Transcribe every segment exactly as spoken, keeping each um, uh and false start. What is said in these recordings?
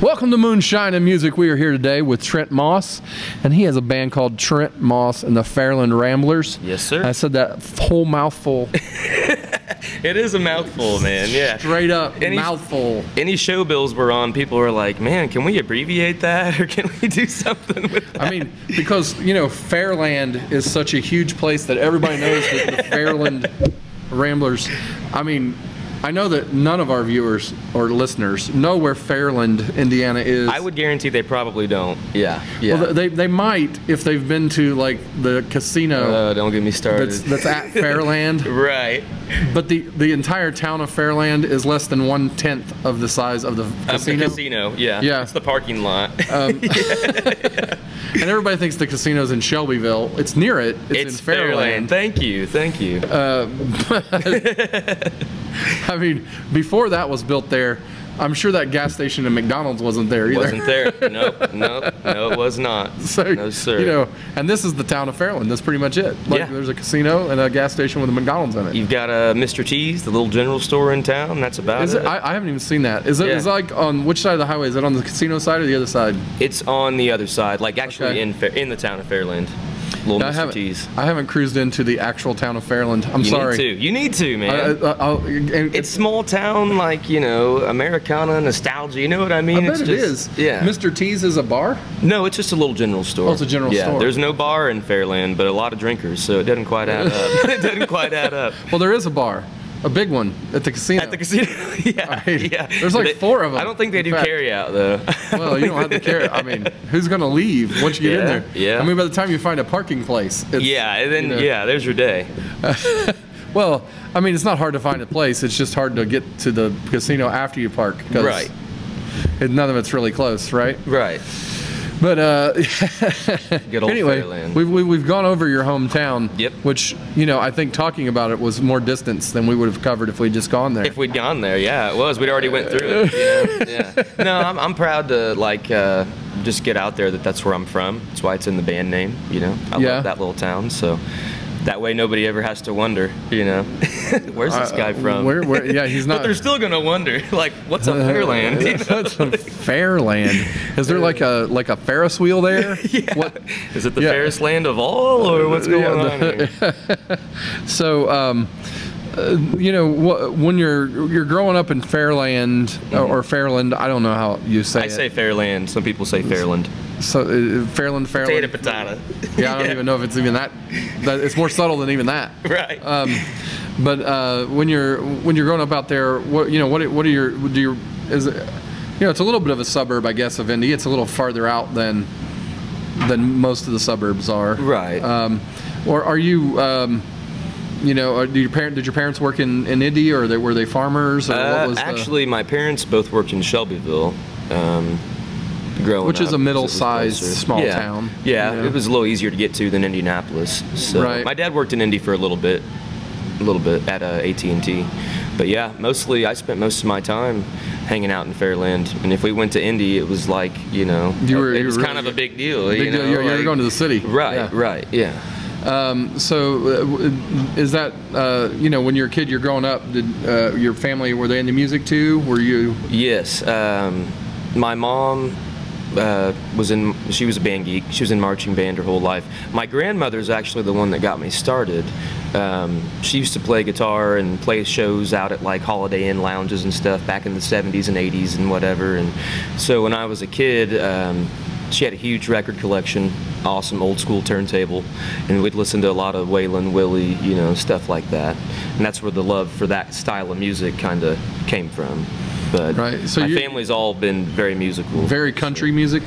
Welcome to Moonshine and Music. We are here today with Trent Moss, and he has a band called Trent Moss and the Fairland Ramblers. Yes, sir. I said that whole mouthful. It is a mouthful, man. Yeah. Straight up any, mouthful. Any show bills we're on, people are like, man, can we abbreviate that, or can we do something with that? I mean, because, you know, Fairland is such a huge place that everybody knows that the Fairland Ramblers, I mean... I know that none of our viewers or listeners know where Fairland, Indiana is. I would guarantee they probably don't. Yeah. yeah. Well, they they might if they've been to, like, the casino. Oh, uh, don't get me started. That's, that's at Fairland. Right. But the, the entire town of Fairland is less than one-tenth of the size of the casino. Of the casino, yeah. Yeah. It's the parking lot. Um, yeah, yeah. And everybody thinks the casino's in Shelbyville. It's near it. It's, it's in Fairland. Fairland. Thank you. Thank you. Uh, but, I mean, before that was built there, I'm sure that gas station and McDonald's wasn't there either. Wasn't there. Nope, nope, no, it was not. So, no, sir. You know, and this is the town of Fairland. That's pretty much it. Like, yeah. There's a casino and a gas station with a McDonald's in it. You've got a Mister T's, the little general store in town. That's about is it. it? I, I haven't even seen that. Is it yeah. is like on which side of the highway? Is it on the casino side or the other side? It's on the other side, like actually okay. in in the town of Fairland. Little no, Mister I haven't, T's. I haven't cruised into the actual town of Fairland. I'm you sorry. You need to. You need to, man. I, I, I'll, and, it's small town, like, you know, Americana, nostalgia. You know what I mean? I bet it's it just, is. Yeah. Mister T's is a bar? No, it's just a little general store. Oh, it's a general yeah, store. There's no bar in Fairland, but a lot of drinkers, so it doesn't quite add up. It doesn't quite add up. Well, there is a bar. A big one at the casino. At the casino, yeah. I mean, yeah. There's like they, four of them. I don't think they do fact. carry out, though. Well, you don't have to carry out. I mean, who's going to leave once you get yeah, in there? Yeah. I mean, by the time you find a parking place. It's, yeah, and then, you know, yeah, there's your day. Uh, well, I mean, it's not hard to find a place. It's just hard to get to the casino after you park. Right. And none of it's really close, right? Right. But uh, good old anyway, Fairland. We've, we've gone over your hometown, yep. which, you know, I think talking about it was more distance than we would have covered if we'd just gone there. If we'd gone there, yeah, it was. We'd already went through it. Yeah, yeah. No, I'm, I'm proud to, like, uh, just get out there that that's where I'm from. That's why it's in the band name, you know. I yeah. love that little town, so... That way nobody ever has to wonder, you know, where's this guy from? Uh, where, where, yeah, he's not. But they're still going to wonder, like, what's a Fairland? Uh, you know? What's a Fairland? Is there like a like a Ferris wheel there? yeah. What? Is it the yeah. Ferris land of all, or what's going yeah, the, on here? So, um, uh, you know, wh- when you're you're growing up in Fairland, mm-hmm. or, or Fairland, I don't know how you say I it. I say Fairland. Some people say Fairland. So uh, Fairland, Fairland. Potato, potato. Yeah, I don't yeah. even know if it's even that, that. It's more subtle than even that. Right. Um, but uh, when you're when you're growing up out there, what you know, what what are your do your is, it, you know, it's a little bit of a suburb, I guess, of Indy. It's a little farther out than than most of the suburbs are. Right. Um, or are you? Um, You know, did your parent did your parents work in, in Indy, or they, were they farmers? Or uh, what was actually, the... my parents both worked in Shelbyville. Um, growing Which up, is a middle-sized small yeah. town. Yeah, you know? It was a little easier to get to than Indianapolis. So right. My dad worked in Indy for a little bit, a little bit at uh, A T and T. But yeah, mostly I spent most of my time hanging out in Fairland. And if we went to Indy, it was like, you know, you were, it was really kind of a big deal. Big you know? deal. You're, you're like, going to the city. Right, yeah. right, yeah. Um, so, is that uh, you know when you're a kid, you're growing up? Did uh, your family were they into music too? Were you? Yes, um, my mom uh, was in. She was a band geek. She was in marching band her whole life. My grandmother's actually the one that got me started. Um, she used to play guitar and play shows out at like Holiday Inn lounges and stuff back in the seventies and eighties and whatever. And so when I was a kid. Um, She had a huge record collection, awesome old school turntable, and we'd listen to a lot of Waylon, Willie, you know, stuff like that. And that's where the love for that style of music kind of came from. But right. so my family's all been very musical. Very country music?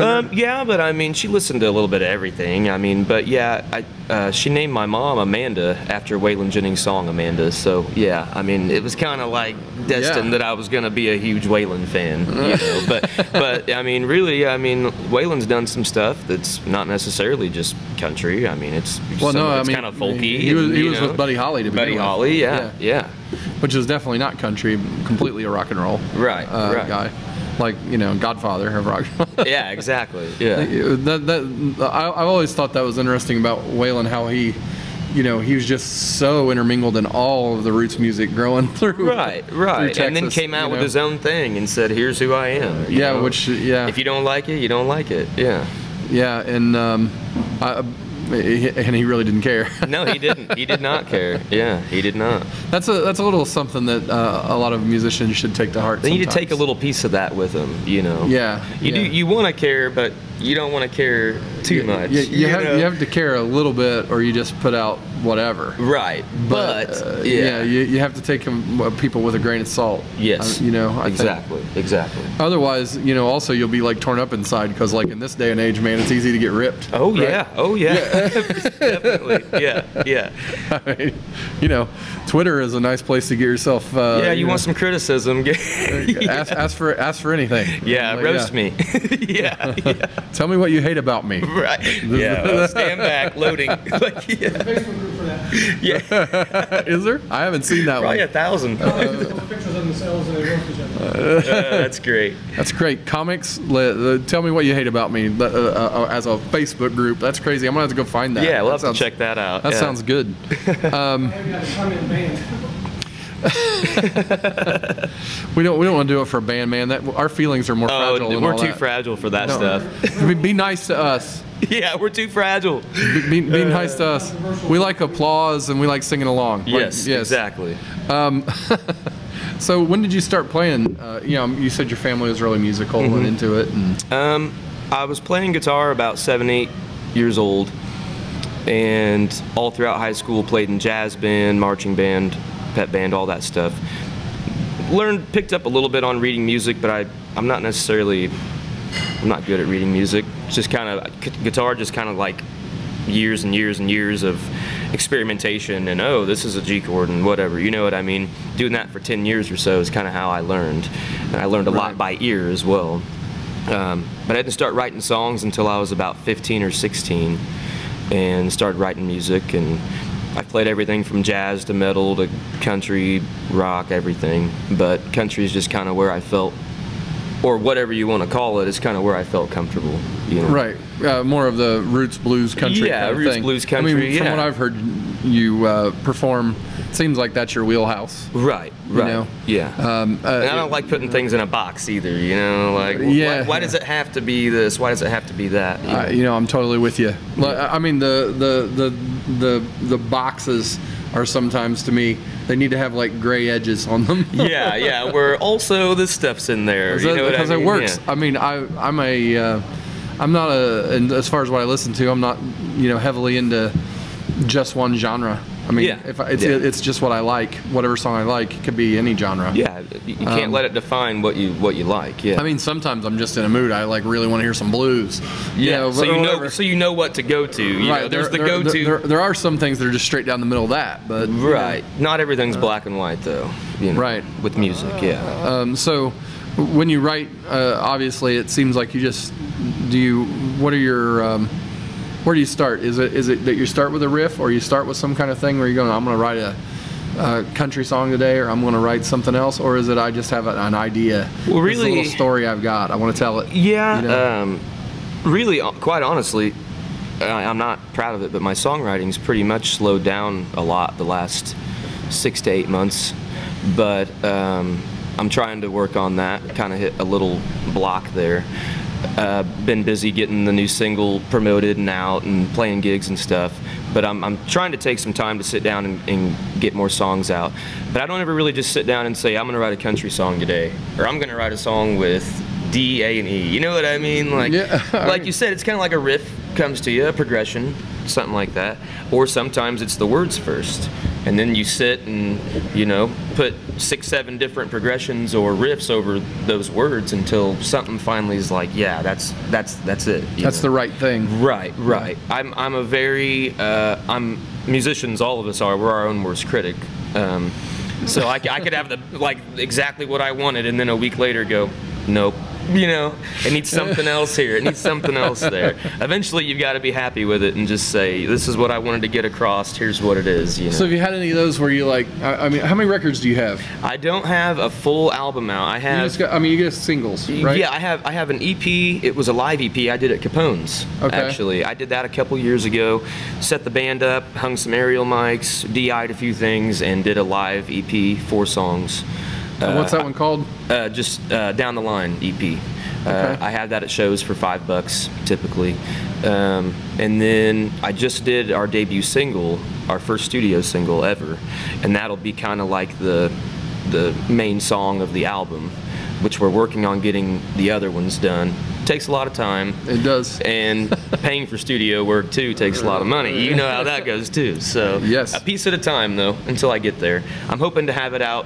Um, yeah, but I mean, she listened to a little bit of everything. I mean, but yeah, I, uh, she named my mom Amanda after Waylon Jennings' song Amanda. So yeah, I mean, it was kind of like destined yeah. that I was going to be a huge Waylon fan. You know? But but I mean, really, I mean, Waylon's done some stuff that's not necessarily just country. I mean, it's well, no, I mean, kind of folky. He, he was, and, he was with Buddy Holly to Buddy begin with. Holly, yeah, yeah, yeah, which is definitely not country. Completely a rock and roll right, uh, right. guy. Like, you know, Godfather of rock. Yeah, exactly. Yeah. That, that, I, I've always thought that was interesting about Waylon, how he, you know, he was just so intermingled in all of the roots music growing through. Right, right. Through Texas, and then came out with know. his own thing and said, here's who I am. Yeah, know? which, yeah. If you don't like it, you don't like it. Yeah. Yeah, and um, I, and he really didn't care. No, he didn't. He did not care. Yeah, he did not. That's a that's a little something that uh, a lot of musicians should take to heart. They need to take a little piece of that with them, you know. Yeah. You yeah. do. You want to care, but you don't want to care too much. You, you, you, have, you have to care a little bit, or you just put out whatever. Right. But, but uh, yeah, yeah you, you have to take them, uh, people with a grain of salt. Yes. I, you know. I exactly. Think. Exactly. Otherwise, you know, also you'll be like torn up inside because, like, in this day and age, man, it's easy to get ripped. Oh right? yeah. Oh yeah. yeah. Definitely. Yeah. Yeah. I mean, you know, Twitter is a nice place to get yourself. Uh, yeah. You, you want know, some criticism? yeah. Ask, ask for ask for anything. Yeah. Like, roast yeah. me. yeah. yeah. Tell me what you hate about me. Right. Yeah. Well, stand back. Loading. Like, yeah. There's a Facebook group for that. Yeah. Is there? I haven't seen that Probably one. Probably a thousand. Uh, pictures of themselves and they roast each other. That's great. That's great. Comics. Le- uh, tell me what you hate about me. Uh, uh, as a Facebook group. That's crazy. I'm gonna have to go find that. Yeah, we'll that have sounds, to check that out. That yeah. sounds good. Um, we don't. We don't want to do it for a band, man. That our feelings are more oh, fragile. We're than all too that. fragile for that no. stuff. Be, be nice to us. Yeah, we're too fragile. Be, be, be uh, nice to us. We like applause and we like singing along. Yes, like, yes. exactly. Um, so when did you start playing? Uh, you know, you said your family was really musical mm-hmm. and into it. And um, I was playing guitar about seven, eight years old, and all throughout high school played in jazz band, marching band, pep band, all that stuff. Learned, picked up a little bit on reading music, but I, I'm not necessarily, I'm not good at reading music. It's just kind of, guitar just kind of like years and years and years of experimentation and, oh, this is a G chord and whatever, you know what I mean? Doing that for ten years or so is kind of how I learned. And I learned a right. lot by ear as well. Um, but I didn't start writing songs until I was about fifteen or sixteen and started writing music, and I played everything from jazz to metal to country, rock, everything. But country is just kind of where I felt, or whatever you want to call it, is kind of where I felt comfortable. You know? Right. Uh, more of the roots blues country yeah, kind of roots thing. blues country, I mean, yeah. From what I've heard you uh, perform, it seems like that's your wheelhouse. Right, right, you know? yeah. Um, uh, and I don't it, like putting things in a box either, you know, like, yeah, why, why yeah. does it have to be this? Why does it have to be that? You know, uh, you know I'm totally with you. I mean, the, the, the, the, the boxes are sometimes, to me, they need to have like gray edges on them. yeah, yeah, where also this stuff's in there, you that, know what Because I mean? it works. Yeah. I mean, I, I'm a... Uh, I'm not a, and as far as what I listen to, I'm not, you know, heavily into just one genre. I mean, yeah. if I, it's, yeah. it's just what I like. Whatever song I like, it could be any genre. Yeah, you can't um, let it define what you what you like. Yeah. I mean, sometimes I'm just in a mood. I like really want to hear some blues. Yeah. You know, so you whatever. know, so you know what to go to. You right. Know, there's there, the go to. There, there, there are some things that are just straight down the middle of that, but right. You know, not everything's uh, black and white though. You know, right. With music, uh, yeah. Um, so, when you write, uh, obviously, it seems like you just. Do you? What are your? Um, where do you start? Is it is it that you start with a riff, or you start with some kind of thing where you're going, I'm going to write a, a country song today, or I'm going to write something else, or is it I just have an idea? Well, really, it's a little story I've got. I want to tell it. Yeah. You know? um, really, quite honestly, I, I'm not proud of it, but my songwriting's pretty much slowed down a lot the last six to eight months, but um, I'm trying to work on that. Kind of hit a little block there. Uh, been busy getting the new single promoted and out and playing gigs and stuff, but I'm, I'm trying to take some time to sit down and, and get more songs out. But I don't ever really just sit down and say, I'm gonna write a country song today, or I'm gonna write a song with D, A, and E. You know what I mean? Like, yeah. like you said, it's kind of like a riff comes to you, a progression, something like that. Or sometimes it's the words first. and then you sit and, you know, put six, seven different progressions or riffs over those words until something finally is like, yeah, that's that's that's it. That's know? the right thing. Right, right. I'm I'm a very uh, I'm musicians. All of us are. We're our own worst critic. Um, so I, I could have the like exactly what I wanted, and then a week later go, nope. You know, it needs something else here. It needs something else there. Eventually, you've got to be happy with it and just say, this is what I wanted to get across. Here's what it is. You know? So have you had any of those where you like, I, I mean, how many records do you have? I don't have a full album out. I have. You just got, I mean, you get singles, right? Yeah, I have I have an E P. It was a live E P I did at Capone's, okay. actually. I did that a couple years ago. Set the band up, hung some aerial mics, D I'd a few things, and did a live E P, four songs. Uh, what's that one called? Uh, just uh, Down the Line E P. Uh, okay. I have that at shows for five bucks typically. Um, and then I just did our debut single, our first studio single ever. And that'll be kind of like the the main song of the album, which we're working on getting the other ones done. Takes a lot of time. It does. And paying for studio work too takes a lot of money. You know how that goes too. So yes. A piece at a time though until I get there. I'm hoping to have it out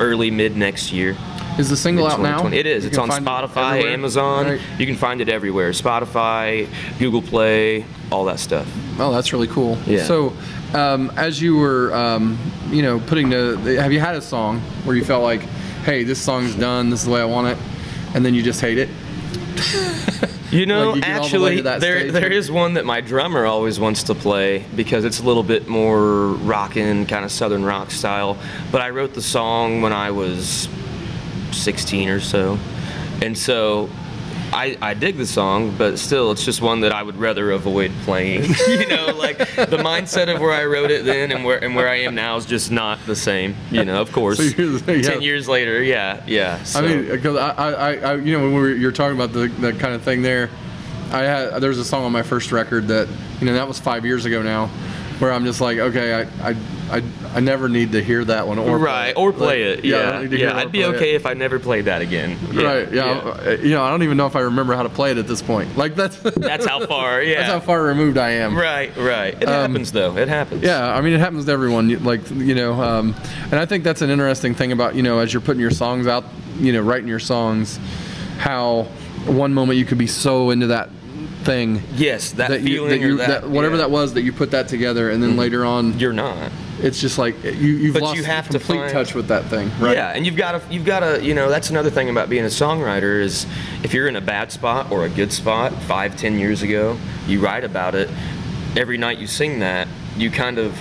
early mid next year. Is the single out now? It is. It's on Spotify, Amazon. Right. You can find it everywhere. Spotify, Google Play, all that stuff. Oh, that's really cool. Yeah. So, um, as you were, um, you know, putting the, have you had a song where you felt like, hey, this song's done. This is the way I want it, and then you just hate it? You know, like you actually, the there there is one that my drummer always wants to play because it's a little bit more rockin', kind of southern rock style. But I wrote the song when I was sixteen or so, and so I, I dig the song, but still, it's just one that I would rather avoid playing. You know, like the mindset of where I wrote it then and where and where I am now is just not the same. You know, of course. So you're the, yeah. Ten years later, yeah, yeah. So. I mean, because I, I, I, you know, when we were, you were talking about the that kind of thing there, I had there's a song on my first record that you know that was five years ago now, where I'm just like, okay, I, I, I, I never need to hear that one or right play or play like, it. Yeah, yeah. I don't need to hear yeah. I'd be okay it. if I never played that again. Yeah. Right. Yeah. yeah. You know, I don't even know if I remember how to play it at this point. Like that's that's how far. Yeah. That's how far removed I am. Right. Right. It um, happens though. It happens. Yeah. I mean, it happens to everyone. Like you know, um, and I think that's an interesting thing about you know, as you're putting your songs out, you know, writing your songs, how one moment you could be so into that thing yes that, that feeling you, that you, or that, that whatever yeah. that was that you put that together and then mm-hmm. later on you're not it's just like you you've but lost you have complete to find, touch with that thing right yeah and you've got to you've got to you know that's another thing about being a songwriter is if you're in a bad spot or a good spot five ten years ago you write about it every night you sing that you kind of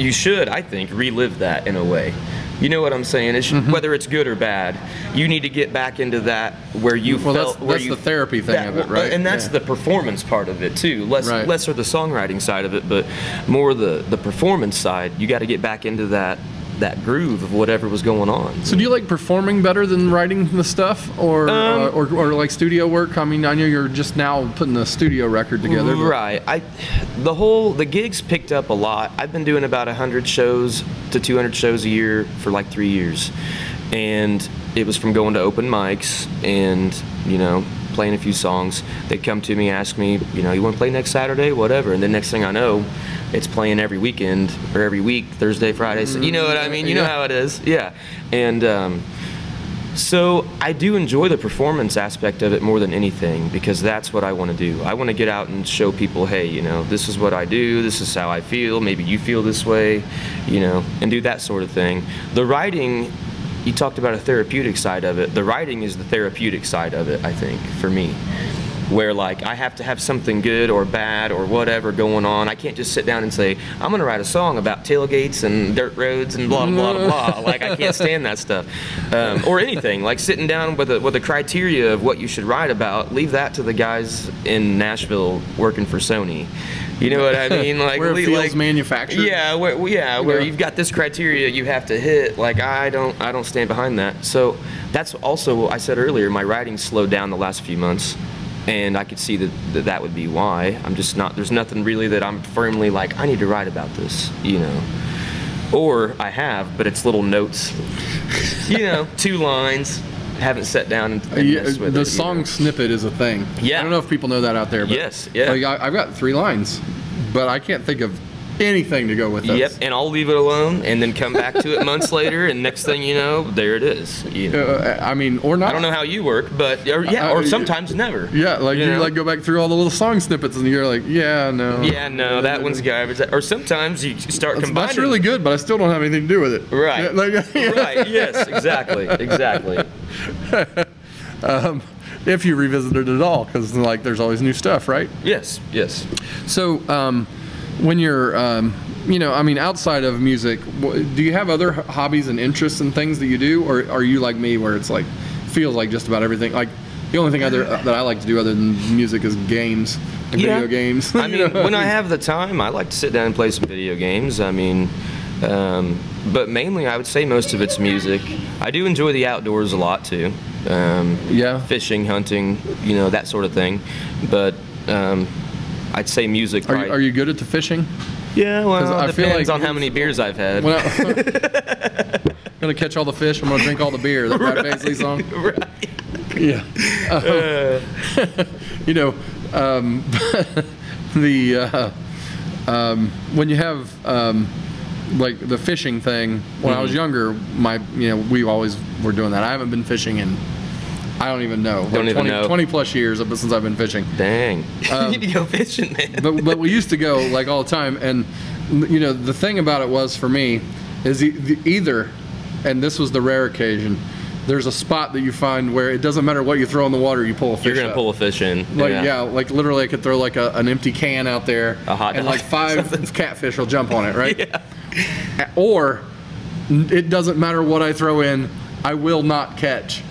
you should I think relive that in a way. You know what I'm saying? It's, mm-hmm. Whether it's good or bad, you need to get back into that where you well, felt. That's, where that's you, the therapy thing that, of it, right? And that's yeah. the performance part of it too. Less, right. lesser the songwriting side of it, but more the the performance side. You got to get back into that that groove of whatever was going on. So do you like performing better than writing the stuff or, um, uh, or or like studio work? I mean, I know you're just now putting the studio record together. Right. I, the whole, the gigs picked up a lot. I've been doing about one hundred shows to two hundred shows a year for like three years. And it was from going to open mics and, you know, playing a few songs. They'd come to me, ask me, you know, you want to play next Saturday, whatever. And the next thing I know, it's playing every weekend or every week, Thursday, Friday. So you know what I mean? You yeah. know how it is. Yeah. And um, so I do enjoy the performance aspect of it more than anything because that's what I want to do. I want to get out and show people, hey, you know, this is what I do. This is how I feel. Maybe you feel this way, you know, and do that sort of thing. The writing, you talked about a therapeutic side of it. The writing is the therapeutic side of it, I think, for me, where like I have to have something good or bad or whatever going on. I can't just sit down and say, I'm gonna write a song about tailgates and dirt roads and blah, blah, blah, blah. Like I can't stand that stuff. Um, or anything, like sitting down with a, with a criteria of what you should write about, leave that to the guys in Nashville working for Sony. You know what I mean? Like where it feels like, manufactured. Yeah, where, yeah, where yeah. you've got this criteria you have to hit. Like I don't, I don't stand behind that. So that's also I said earlier. My writing slowed down the last few months, and I could see that that, that would be why. I'm just not. There's nothing really that I'm firmly like I need to write about this. You know. Or I have, but it's little notes. You know, two lines. Haven't sat down and, and yeah, messed with the it, song know. Snippet is a thing. Yeah, I don't know if people know that out there. But yes, yeah. Like I, I've got three lines, but I can't think of anything to go with those. Yep, and I'll leave it alone and then come back to it months later, and next thing you know, there it is. You know? uh, I mean, or not. I don't know how you work, but or, yeah, I, or sometimes never. Yeah, like you, you like go back through all the little song snippets and you're like, yeah, no. Yeah, no, that one's garbage. Or sometimes you start that's, combining. That's really good, but I still don't have anything to do with it. Right. Yeah, like, yeah. Right, yes, exactly, exactly. um, if you revisited it at all, because like, there's always new stuff, right? Yes, yes. So, um... when you're, um, you know, I mean, outside of music, do you have other hobbies and interests and things that you do, or are you like me, where it's like feels like just about everything? Like the only thing other that I like to do other than music is games, and yeah. video games. I mean, when I have the time, I like to sit down and play some video games. I mean, um, but mainly, I would say most of it's music. I do enjoy the outdoors a lot too. Um, yeah, fishing, hunting, you know, that sort of thing. But um, I'd say music. Are you, are you good at the fishing? Yeah, well, it depends like on how many beers I've had. Well, I'm going to catch all the fish. I'm going to drink all the beer. That Brad Paisley song? Right. Yeah. Uh, uh. You know, um, the uh, um, when you have, um, like, the fishing thing, when mm-hmm. I was younger, my you know, we always were doing that. I haven't been fishing in... I don't even know. Like don't even twenty, know. twenty plus years since I've been fishing. Dang. Um, you need to go fishing, man. but but we used to go like all the time, and you know the thing about it was for me is the, the, either, and this was the rare occasion. There's a spot that you find where it doesn't matter what you throw in the water, you pull a fish. You're gonna up. pull a fish in. Like yeah, yeah like literally, I could throw like a, an empty can out there, a hot and dog. Like five catfish will jump on it, right? Yeah. Or it doesn't matter what I throw in, I will not catch.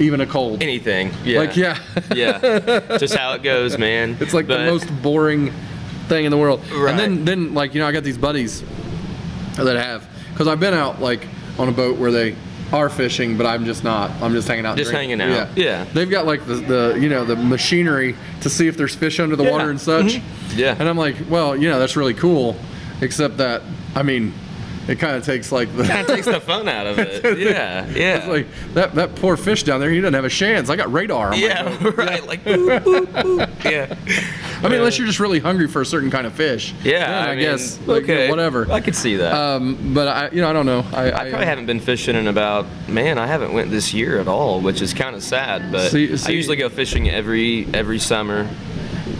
Even a cold. Anything. Yeah. Like, yeah. Yeah. Just how it goes, man. It's like but, the most boring thing in the world. Right. And then, then, like, you know, I got these buddies that have, because I've been out, like, on a boat where they are fishing, but I'm just not. I'm just hanging out. Just drinking. hanging out. Yeah. yeah. They've got, like, the, the, you know, the machinery to see if there's fish under the yeah. water and such. Mm-hmm. Yeah. And I'm like, well, you know, that's really cool, except that, I mean... It kind of takes like the kind of takes the fun out of it. Yeah, yeah. It's like that that poor fish down there. He doesn't have a chance. I got radar. I'm yeah, like, oh. right. Like, boop, boop, boop. Yeah. I mean, yeah. unless you're just really hungry for a certain kind of fish. Yeah, then I, I mean, guess. Like, okay, you know, whatever. I could see that. Um, but I, you know, I don't know. I, I probably I, haven't been fishing in about. Man, I haven't went this year at all, which is kind of sad. But see, see, I usually go fishing every every summer.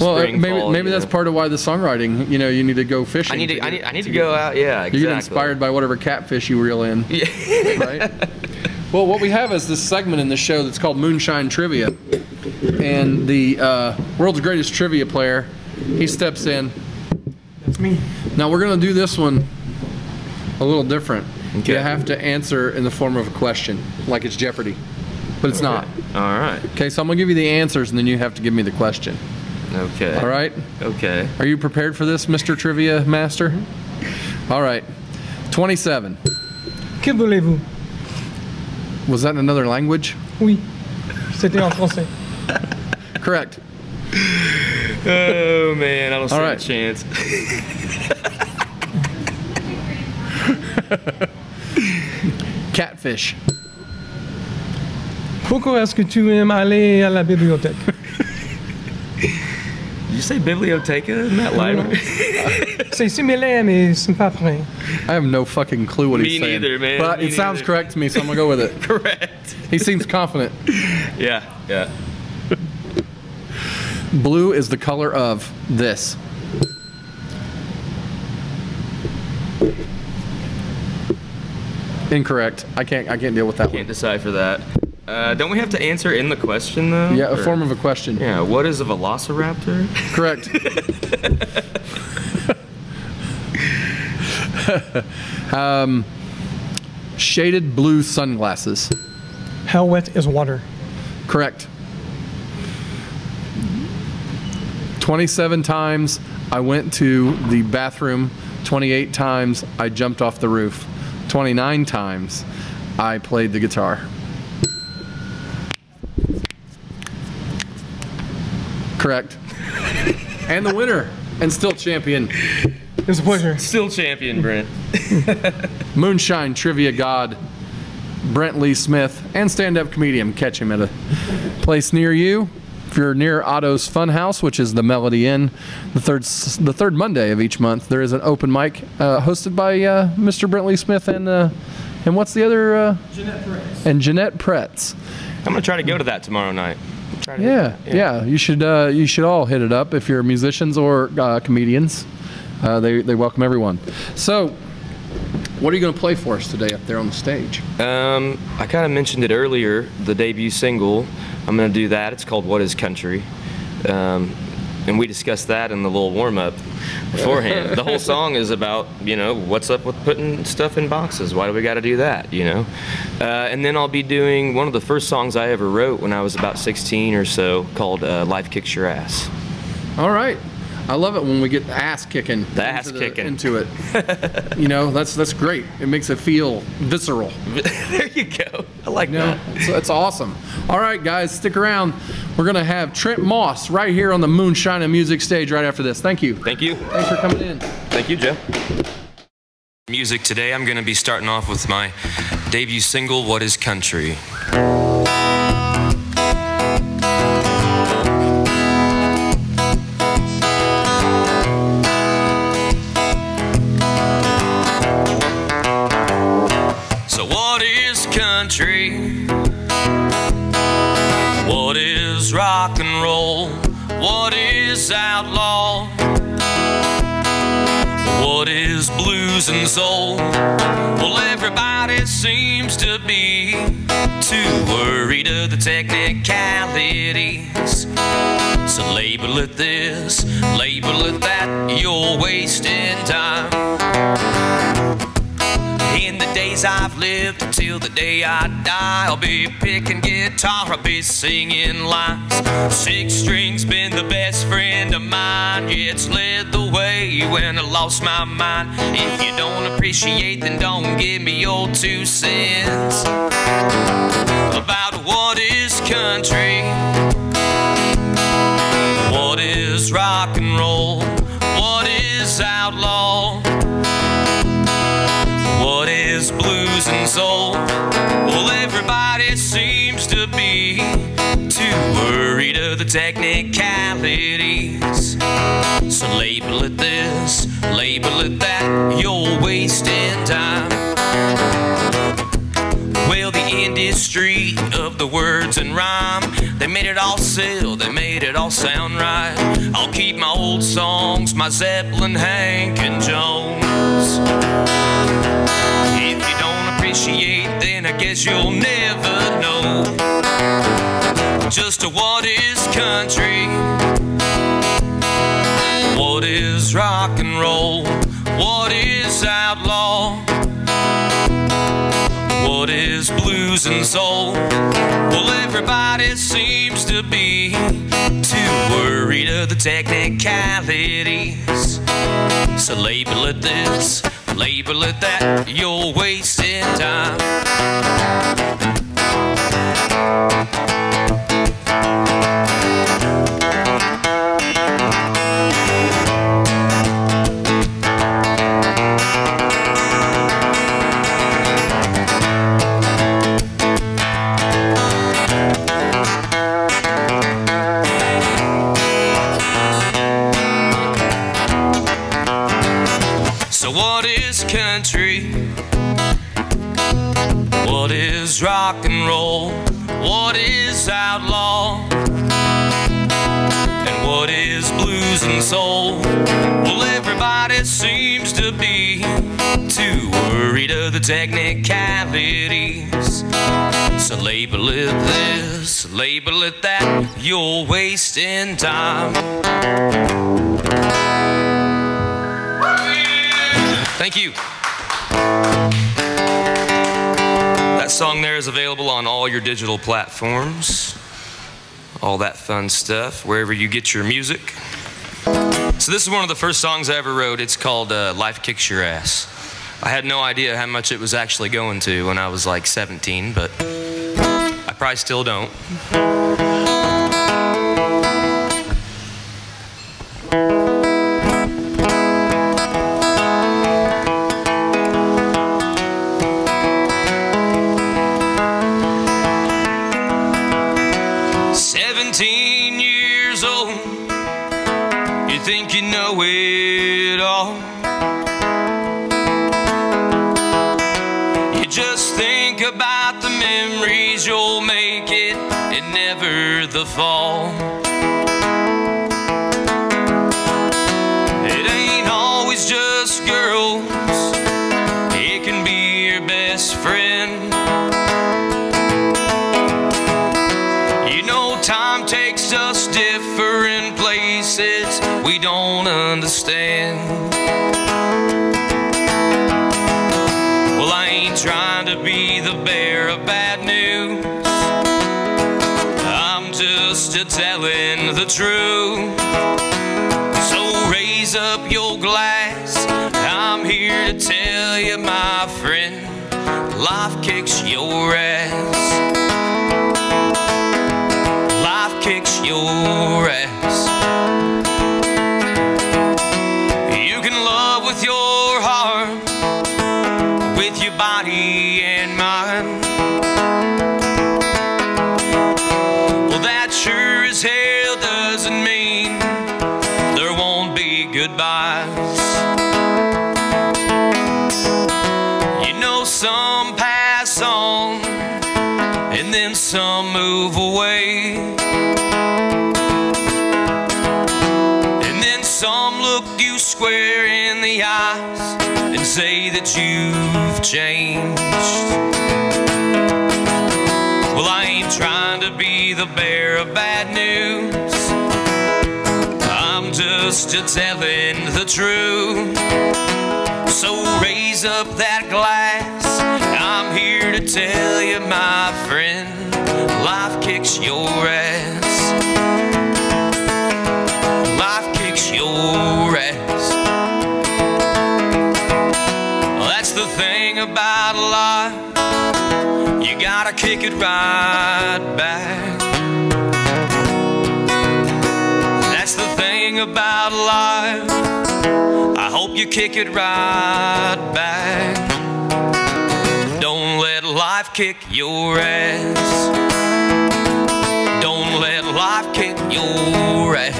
Well, Spring, maybe fall, maybe that's know. part of why the songwriting, you know, you need to go fishing. I need to, to get, I need, I need to, to go out, yeah, exactly. You get inspired by whatever catfish you reel in, yeah. right? Well, what we have is this segment in the show that's called Moonshine Trivia. And the uh, world's greatest trivia player, he steps in. That's me. Now, we're going to do this one a little different. Okay. You have to answer in the form of a question, like it's Jeopardy. But it's not. All right. Okay, so I'm going to give you the answers, and then you have to give me the question. Okay. All right. Okay. Are you prepared for this, Mister Trivia Master? All right. twenty-seven. Que voulez-vous? Was that in another language? Oui. C'était en français. Correct. Oh, man. I don't see right. a chance. Catfish. Pourquoi est-ce que tu aimes aller à la bibliothèque? Did you say biblioteca in that library? C'est similaire, mais c'est pas vrai. I have no fucking clue what me he's saying. Me neither, man. But me it neither. sounds correct to me, so I'm going to go with it. Correct. He seems confident. Yeah, yeah. Blue is the color of this. Incorrect. I can't I can't deal with that can't one. Can't decipher that. Uh, don't we have to answer in the question, though? Yeah, a or, form of a question. Yeah, what is a velociraptor? Correct. um, shaded blue sunglasses. How wet is water? Correct. twenty-seven times I went to the bathroom. twenty-eight times I jumped off the roof. twenty-nine times I played the guitar. Correct. And the winner, and still champion. It was a pleasure. Still champion, Brent. Moonshine trivia god, Brent Lee Smith, and stand-up comedian. Catch him at a place near you. If you're near Otto's Funhouse, which is the Melody Inn, the third the third Monday of each month, there is an open mic uh, hosted by uh, Mister Brent Lee Smith and uh, and what's the other? Uh, Jeanette Pretz. And Jeanette Pretz. I'm gonna try to go to that tomorrow night. To yeah, yeah, yeah. You should uh, you should all hit it up if you're musicians or uh, comedians. Uh, they they welcome everyone. So. What are you going to play for us today up there on the stage? Um, I kind of mentioned it earlier, the debut single. I'm going to do that. It's called What Is Country? Um, and we discussed that in the little warm-up beforehand. The whole song is about, you know, what's up with putting stuff in boxes? Why do we got to do that, you know? Uh, and then I'll be doing one of the first songs I ever wrote when I was about sixteen or so called uh, Life Kicks Your Ass. All right. I love it when we get the ass kicking the ass into, the, kicking. into it. You know, that's that's great. It makes it feel visceral. There you go. I like you know, that. That's awesome. All right, guys, stick around. We're going to have Trent Moss right here on the Moonshine and Music stage right after this. Thank you. Thank you. Thanks for coming in. Thank you, Joe. Music today, I'm going to be starting off with my debut single, What Is Country? What is rock and roll? What is outlaw? What is blues and soul? Well, everybody seems to be too worried of the technicalities. So label it this, label it that, you're wasting time. In the days I've lived until the day I die, I'll be picking guitar, I'll be singing lines. Six strings been the best friend of mine, yeah, it's led the way when I lost my mind. If you don't appreciate, then don't give me your two cents about what is country, what is rock and roll, what is outlaw, what is blues and soul? Well, everybody seems to be too worried of the technicalities. So label it this, label it that, you're wasting time. Well, the industry of the words and rhyme, they made it all sell, they made it all sound right. I'll keep my old songs, my Zeppelin, Hank, and Jones. If you don't appreciate, then I guess you'll never know just what is country, what is rock and roll, what is outlaw, what is blues and soul. Well, everybody seems to be too worried of the technicalities. So label it this, label it that, you're wasting time. Rock and roll, what is outlaw, and what is blues and soul? Well, everybody seems to be too worried of the technicalities. So label it this, label it that, you're wasting time. Thank you. That song there is available on all your digital platforms, all that fun stuff, wherever you get your music. So this is one of the first songs I ever wrote. It's called uh, Life Kicks Your Ass. I had no idea how much it was actually going to when I was like seventeen, but I probably still don't. Seventeen years think you know it all. You just think about the memories you'll make it, and never the fall. It ain't always just girls, it can be your best friend. You know time takes us different places we don't understand. Well, I ain't trying to be the bearer of bad news, I'm just a telling the truth. So raise up your glass, I'm here to tell you, my friend, life kicks your ass. Life kicks your ass. You can love with your heart, with your body and mind. Well, that sure as hell doesn't mean there won't be goodbyes. You know some pass on, and then some move away. Some look you square in the eyes and say that you've changed. Well, I ain't trying to be the bearer of bad news, I'm just telling the truth. So raise up that glass, I'm here to tell you, my friend, life kicks your ass. Your ass. Well, that's the thing about life, you gotta kick it right back. That's the thing about life, I hope you kick it right back. Don't let life kick your ass. Don't let life kick your ass.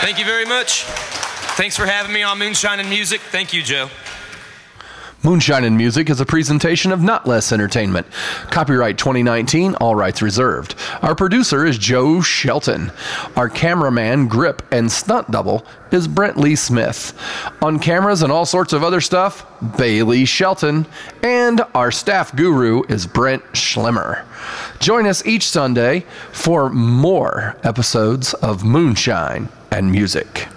Thank you very much. Thanks for having me on Moonshine and Music. Thank you, Joe. Moonshine and Music is a presentation of Not Less Entertainment. Copyright twenty nineteen, all rights reserved. Our producer is Joe Shelton. Our cameraman, grip, and stunt double is Brent Lee Smith. On cameras and all sorts of other stuff, Bailey Shelton. And our staff guru is Brent Schlimmer. Join us each Sunday for more episodes of Moonshine and Music.